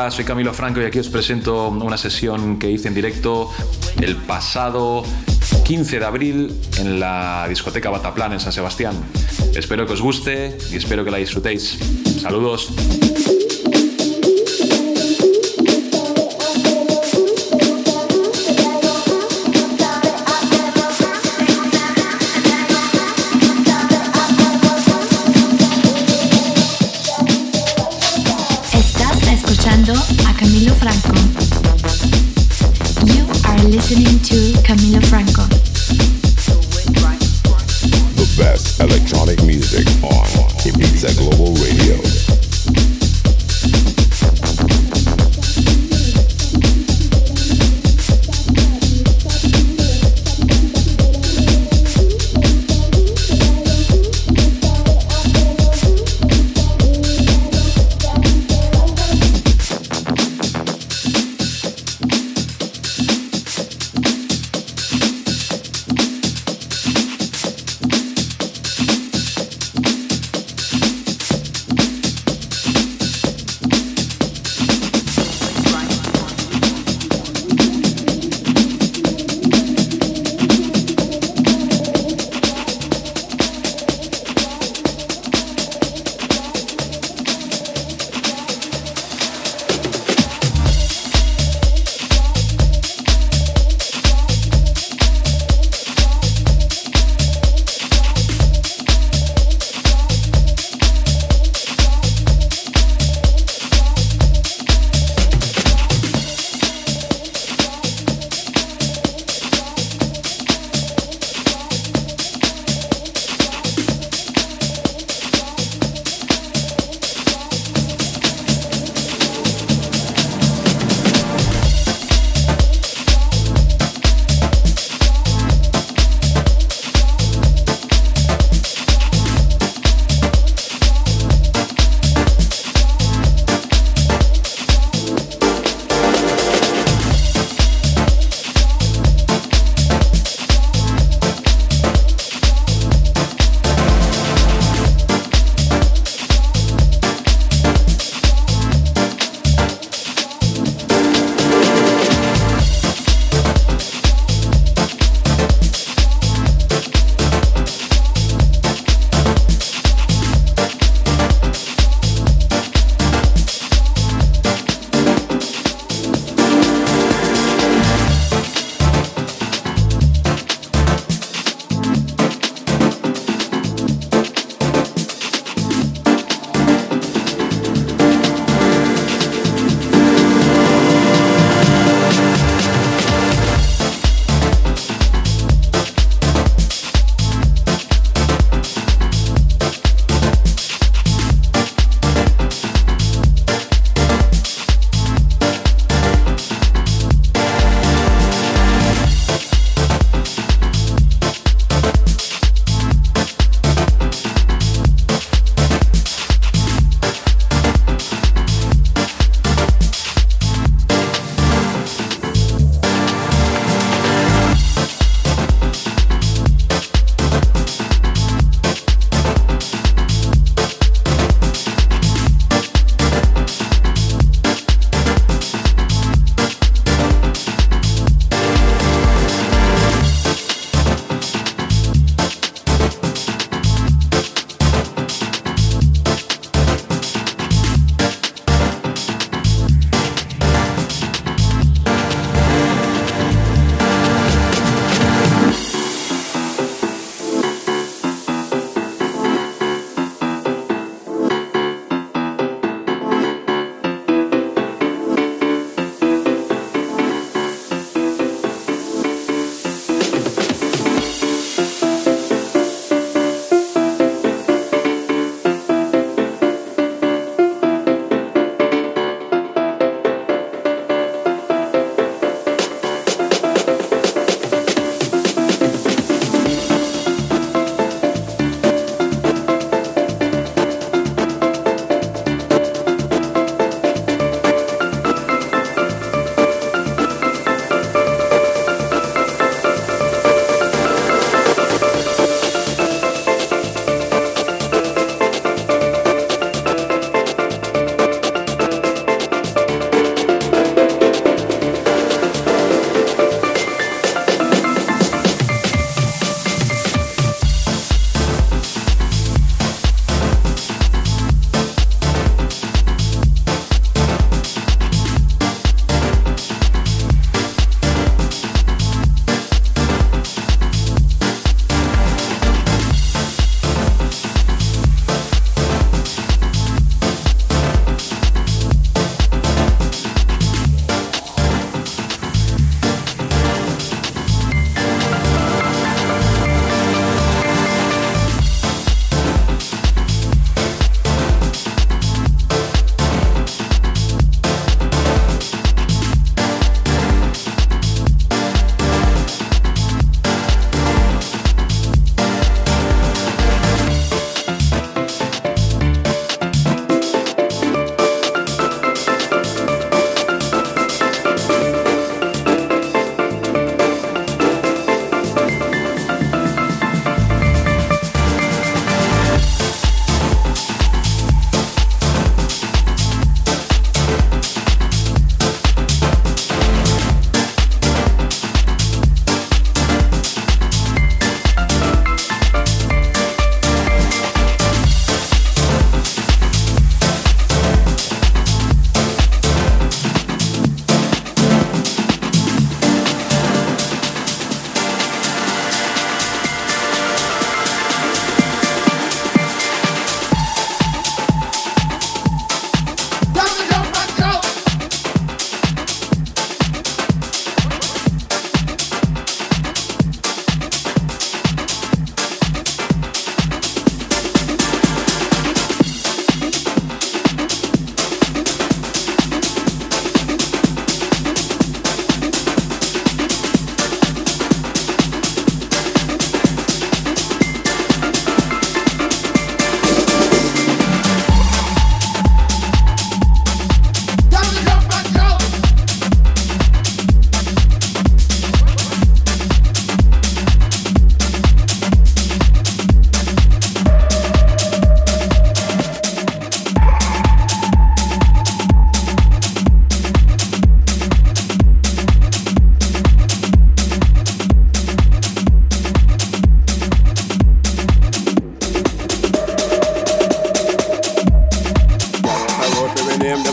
Hola, soy Camilo Franco y aquí os presento una sesión que hice en directo el pasado 15 de abril en la discoteca Bataplan en San Sebastián. Espero que os guste y espero que la disfrutéis. Saludos. Listening to Camilo Franco. The best electronic music on Ibiza Global Radio.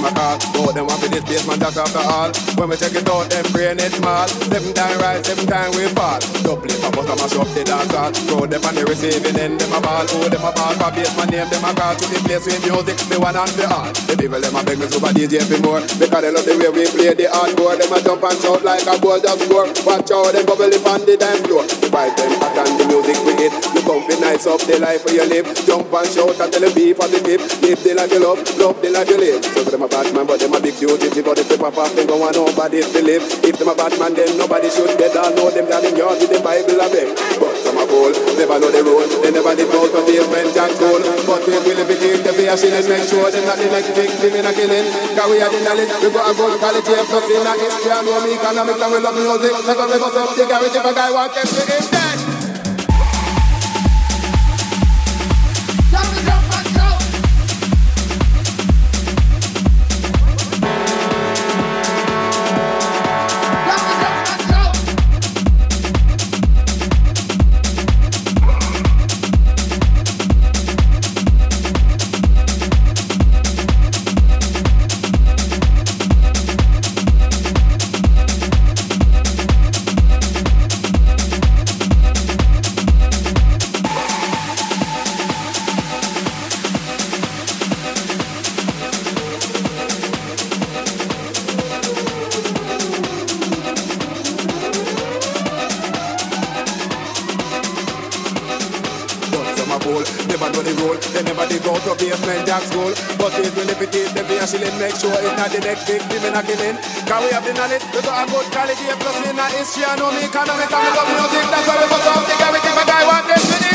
them a call. Oh, them want to this basement, that's after all. When we check it out, them brain is small. 7 times right, 7 times we fall. Double it, but I'm a shop, they dance all. Throw them on the receiving end, them a ball. Oh, them a ball for basement name, them a call. To the place with music, the one and the all. The people, them a beg me super DJ for more. Because they love the way we play the hardcore. Them a jump and shout like a ball just score. Watch out, them bubble it on the dime floor. The vibe them hot and the music we hit. You come be nice up the life for your live. Jump and shout and tell them be for the tip. Live the life you love the life you live. So them a Batman, but them a big duty. They got the paper pop, they go and nobody to live. If them a Batman, then nobody should get all know them that in yard with the Bible a bit. But some a fool, never know the road. They never did out of basement and cool. But we will be team, they be a sinner's next show. Them not the next victim in a killing. Cause we are the knowledge, we got a good quality of stuff in our history. And no me economics and we love music. Let us live us up the garage if a guy wants them to get dead. The next victim in a killing. Can we have the knowledge? We got a good quality of plus in our history. I know me economics and we love music. That's why we put something and we give a guy what they should do.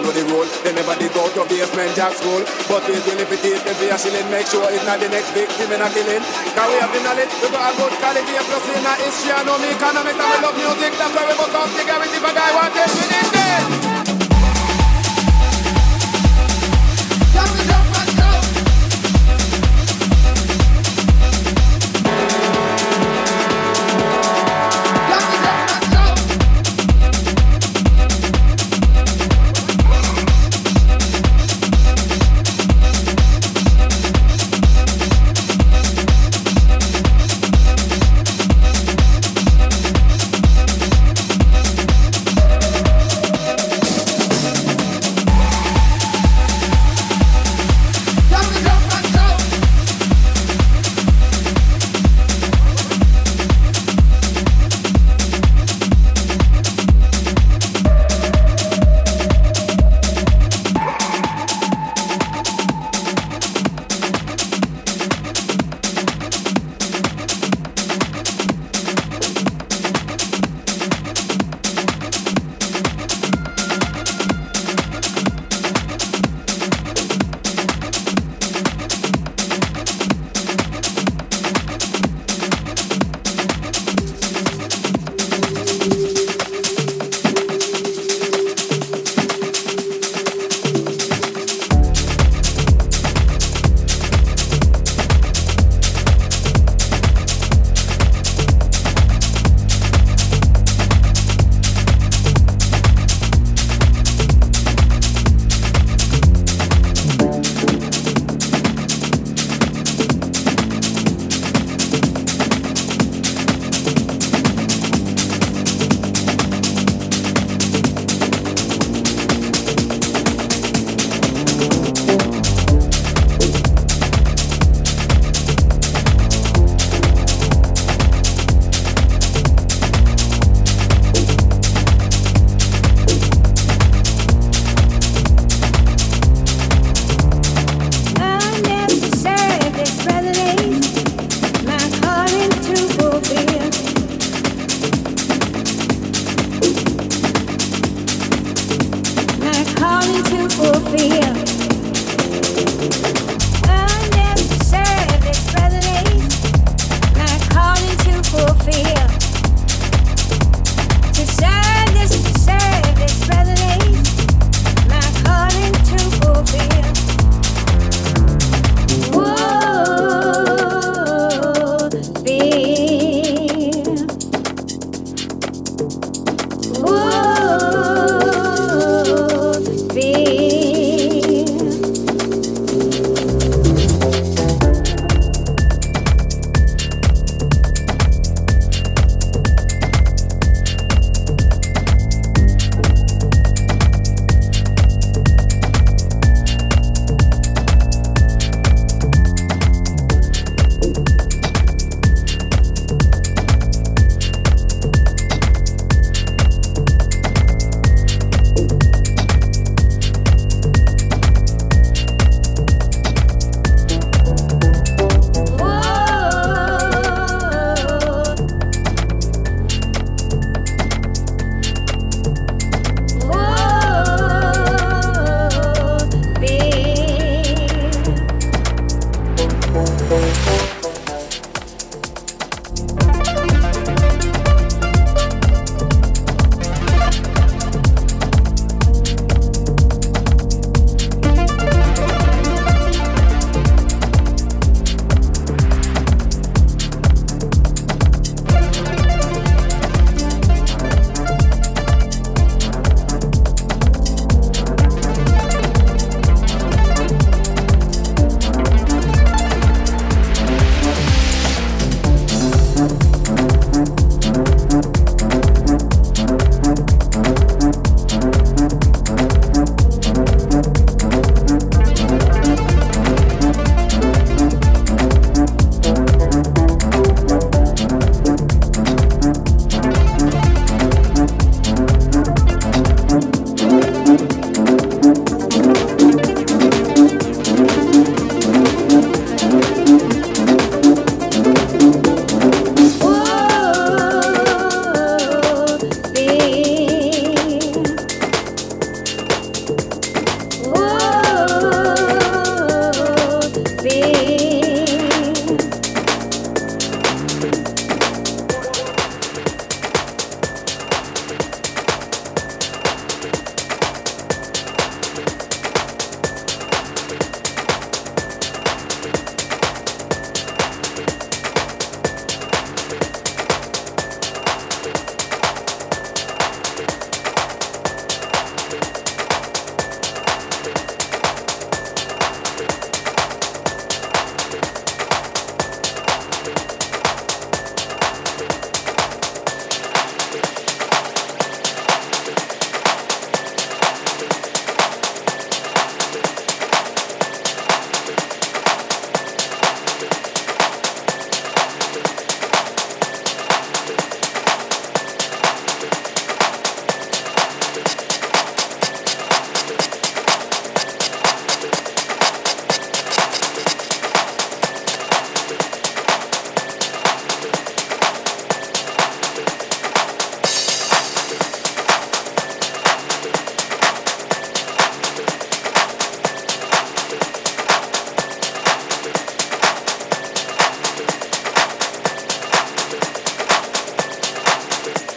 But we will if it is the fear shilling, make sure it's not the next victim in a killing. Can we have the knowledge? We got a good quality of plus in our history. I know me economics and we love music. That's why we must have the guarantee if a guy wants it, we need it.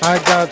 I got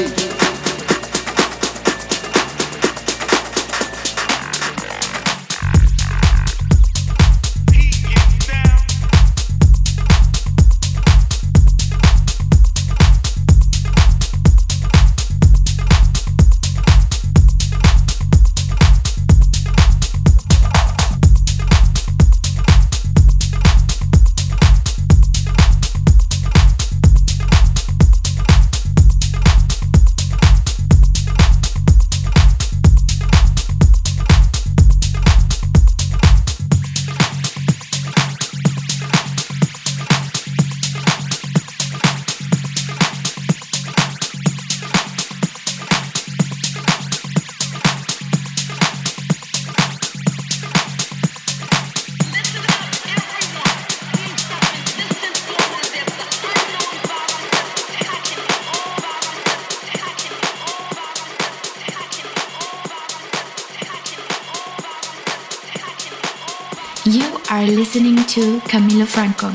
are listening to Camilo Franco.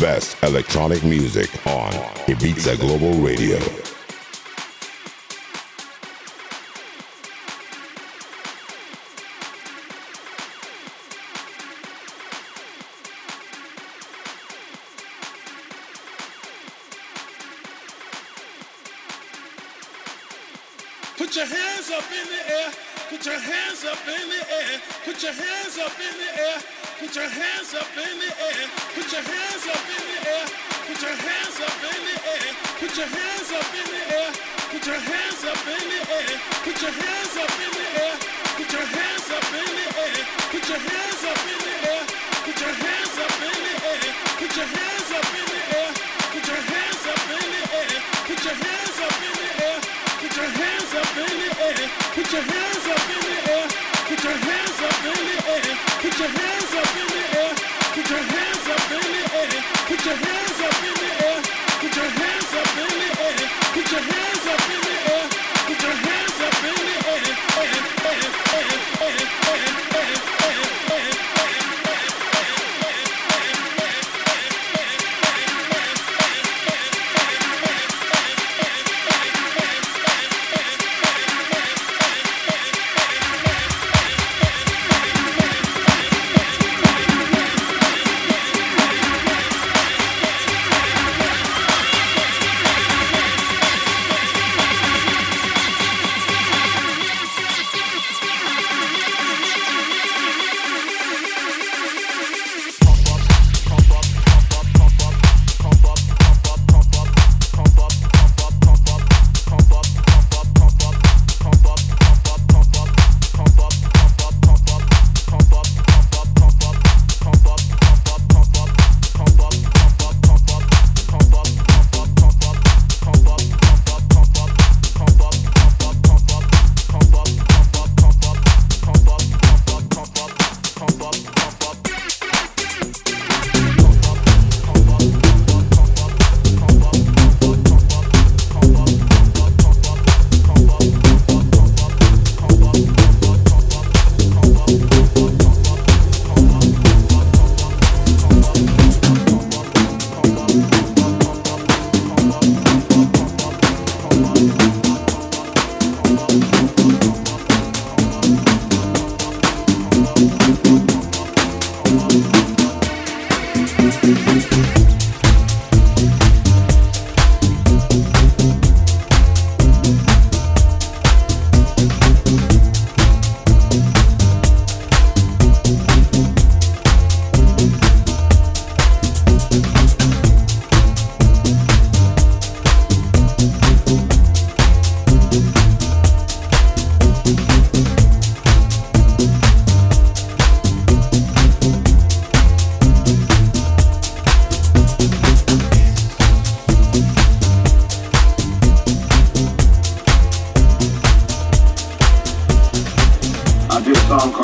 Best electronic music on Ibiza Global Radio. Put your hands up in the air. Put your hands up in the air. Put your hands up in the air. Put your hands up in the air, put your hands up in the air, put your hands up in the air, put your hands up in the air, put your hands up in the air, put your hands up in the air, put your hands up in the air, put your hands up in the air, put your hands up in the air, put your hands up in the air, put your hands up in the air, put your hands up in the air, put your hands up in the air, put your hands up in the air, put your hands up in the air, put your hands up in the air, put your hands up in the air, put your hands up in the air, put your hands up in the air, put your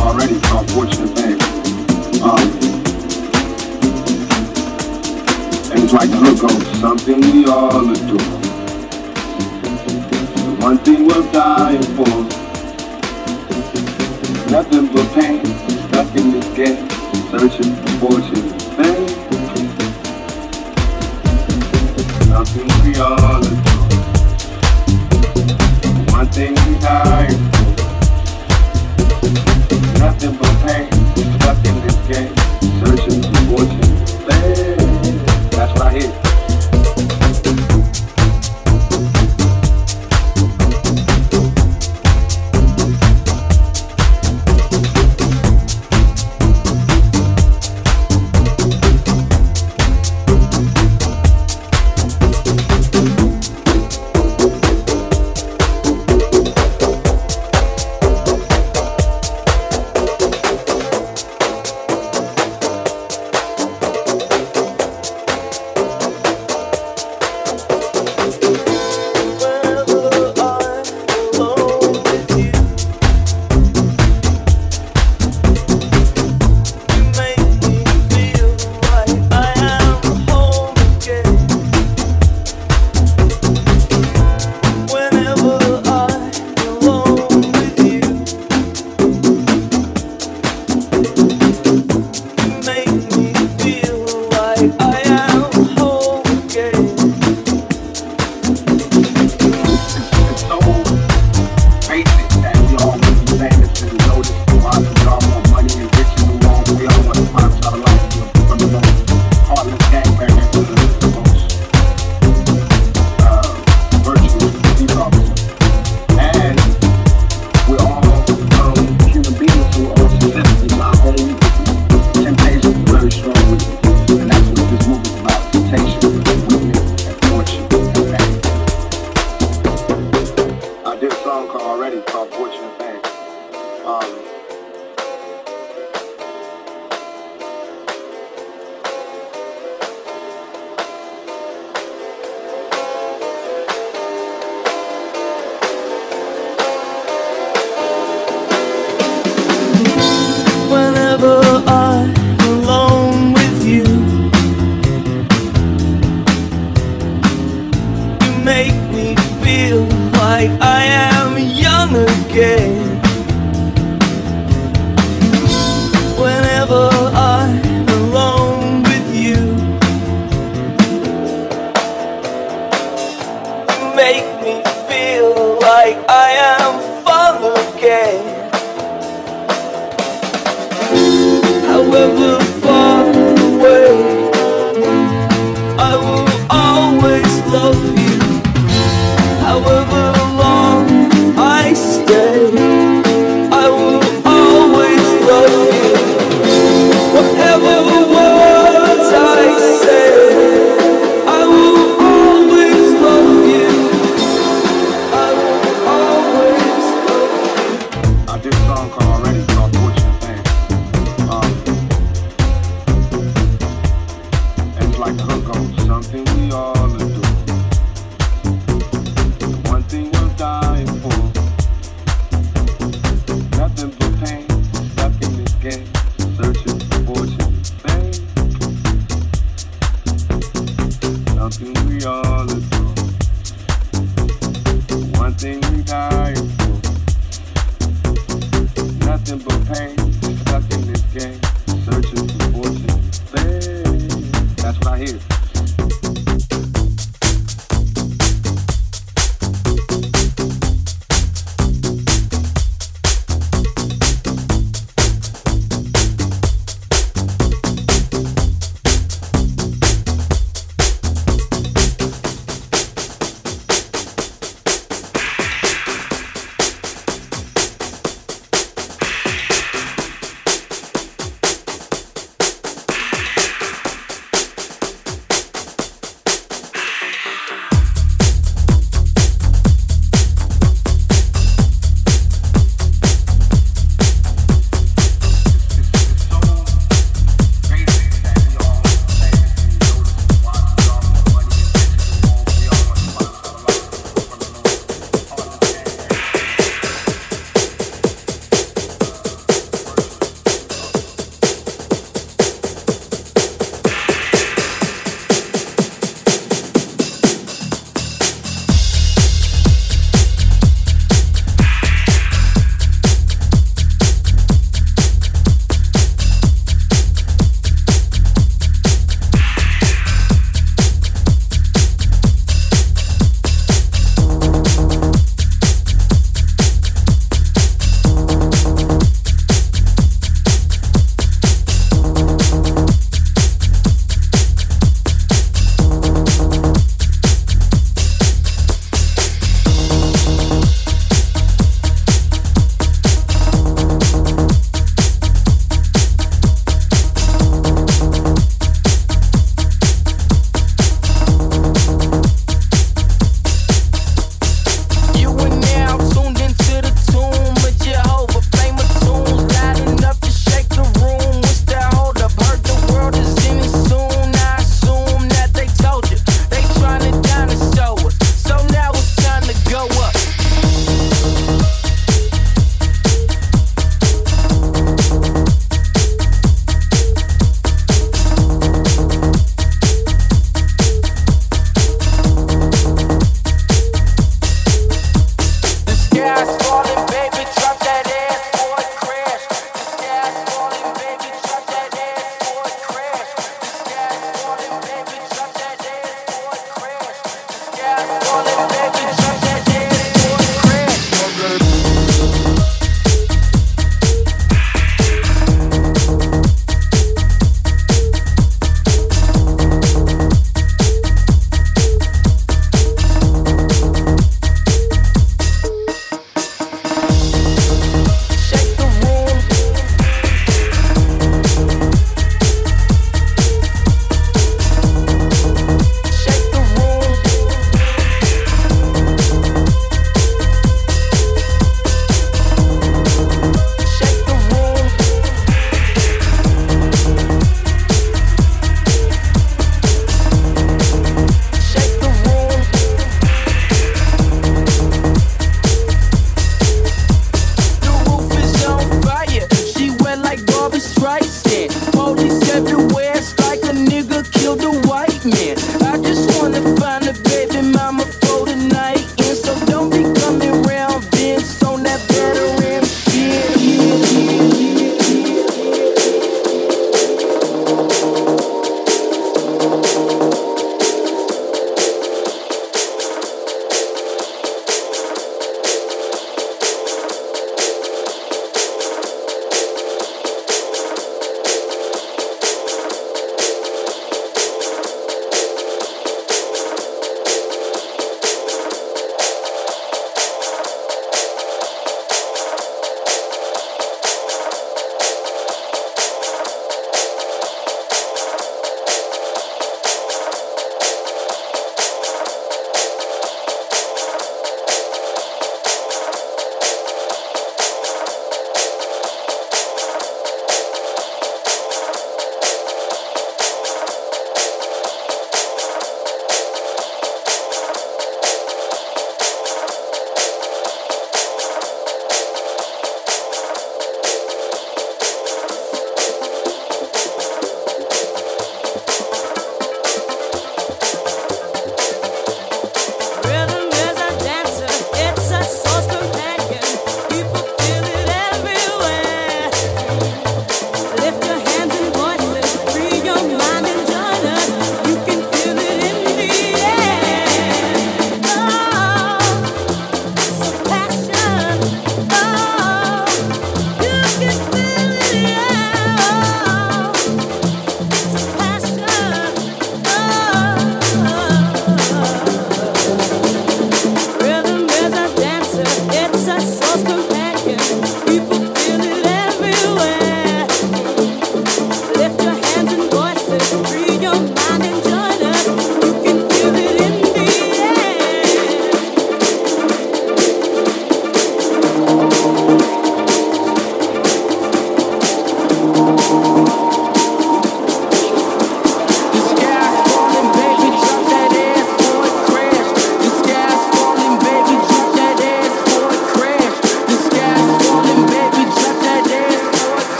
already from what's the thing. And it's like, look on something we all adore. The one thing we're dying for. Nothing but pain, nothing to gain. Searching for fortune and fame. Nothing we all adore. The one thing we dying for. Nothing but pain, nothing this game. Searching for fortune, baby. That's what I hear.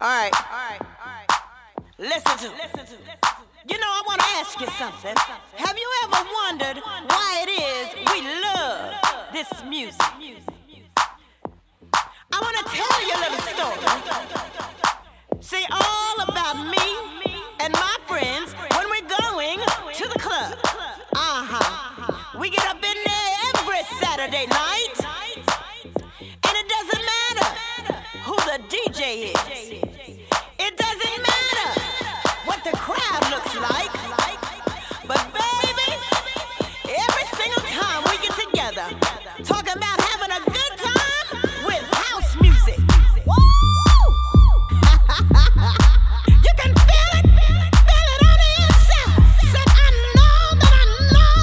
All right. Listen to. You know, I want to ask you something. Have you ever wondered why it is we love this music? I want to tell you a little story. See, all about me and my friends when we're going to the club. Uh-huh. We get up in there every Saturday night. And it doesn't matter who the DJ is. It doesn't matter what the crowd looks like. But baby, every single time we get together, talking about having a good time with house music. Woo! You can feel it on the inside. Said I know that I know.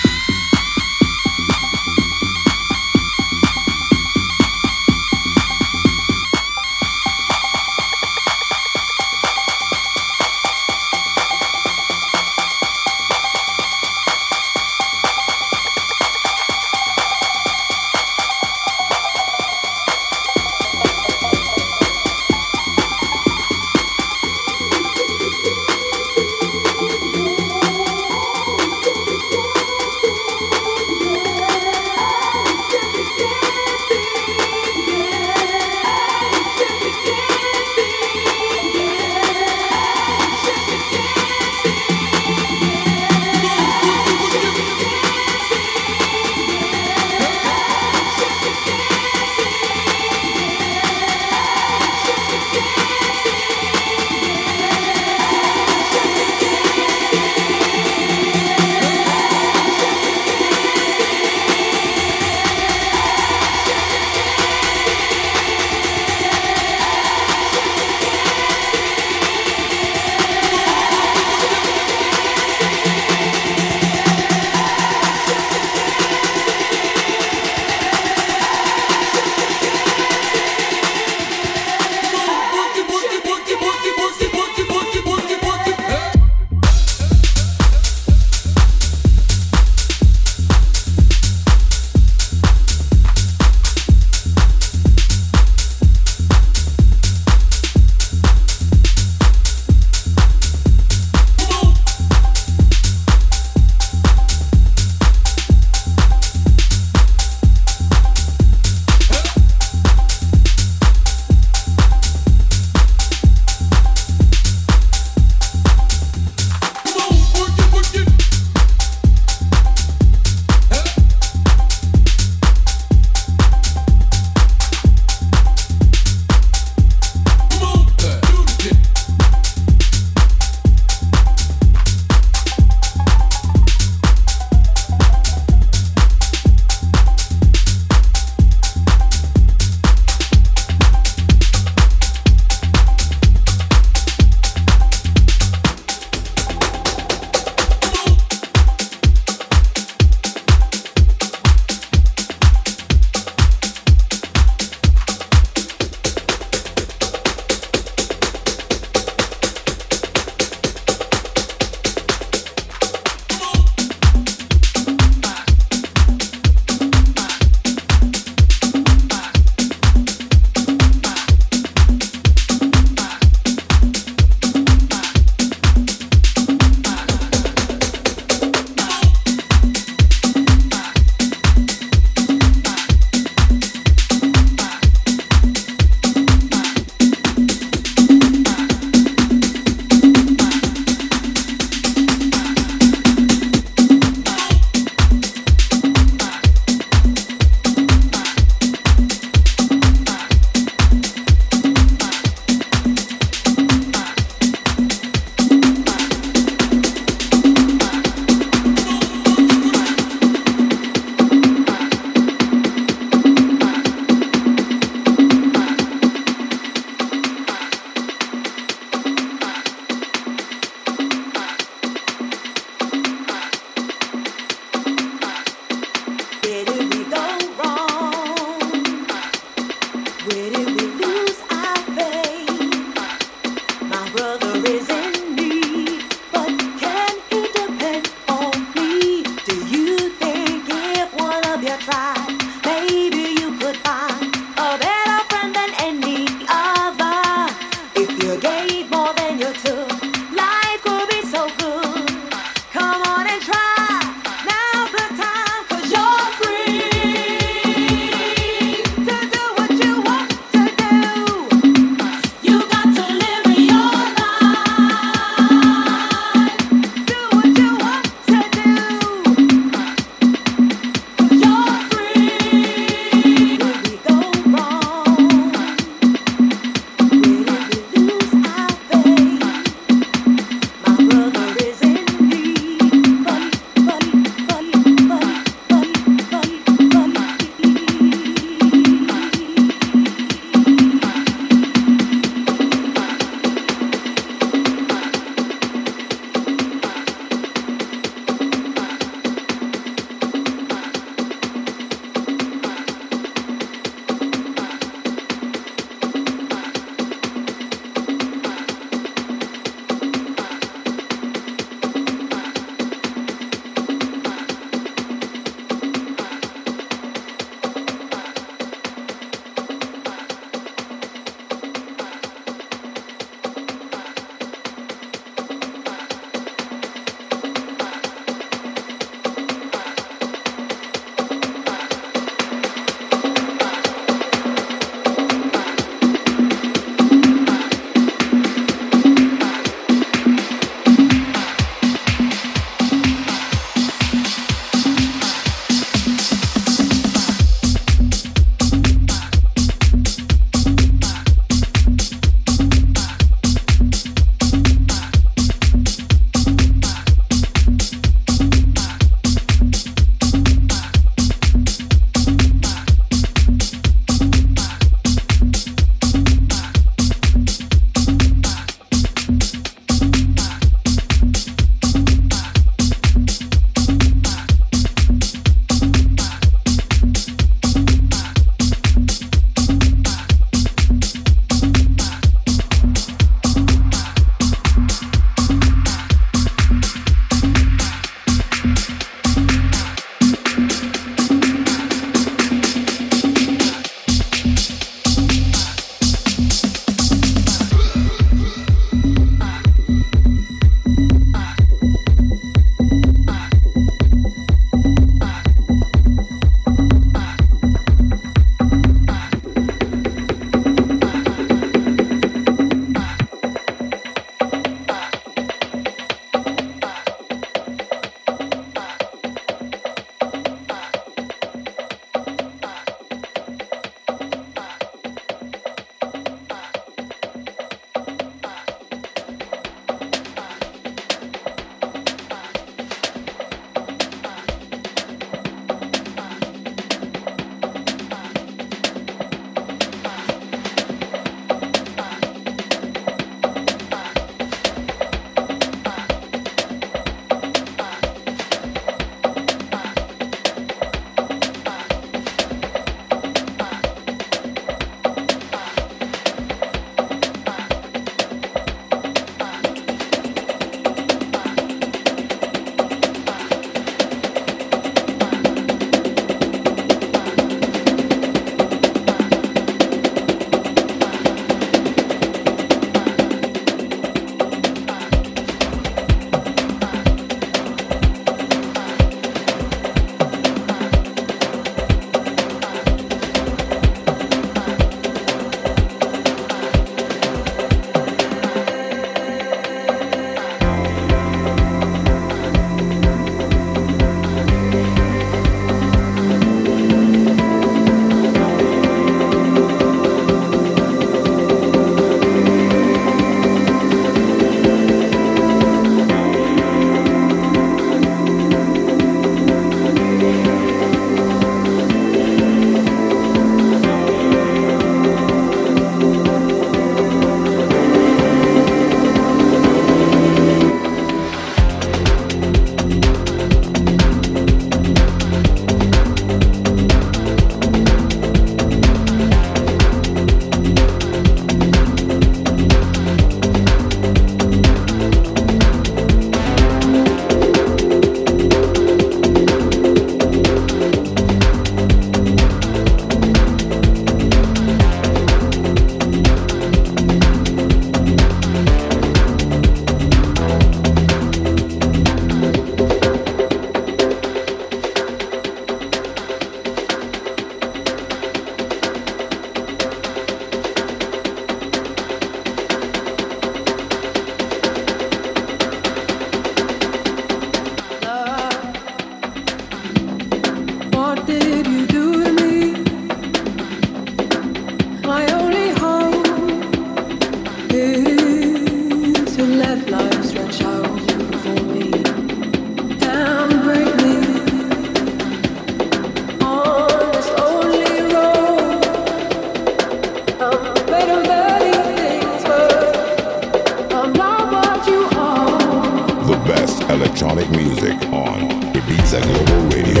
electronic music on Ibiza Global Radio.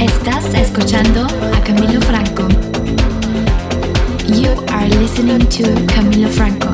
Estás escuchando a Camilo Franco. You are listening to Camilo Franco.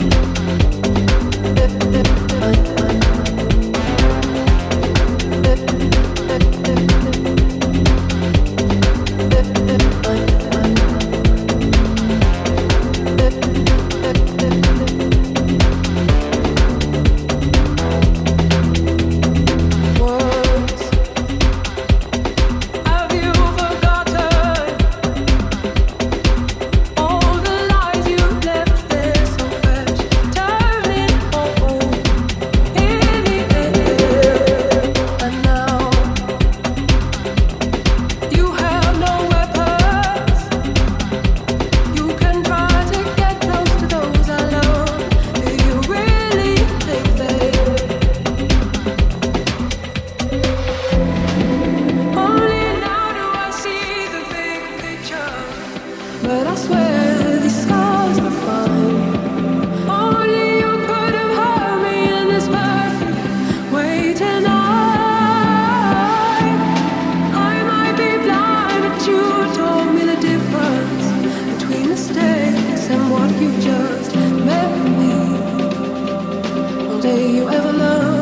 What you just meant for me, all day you ever loved.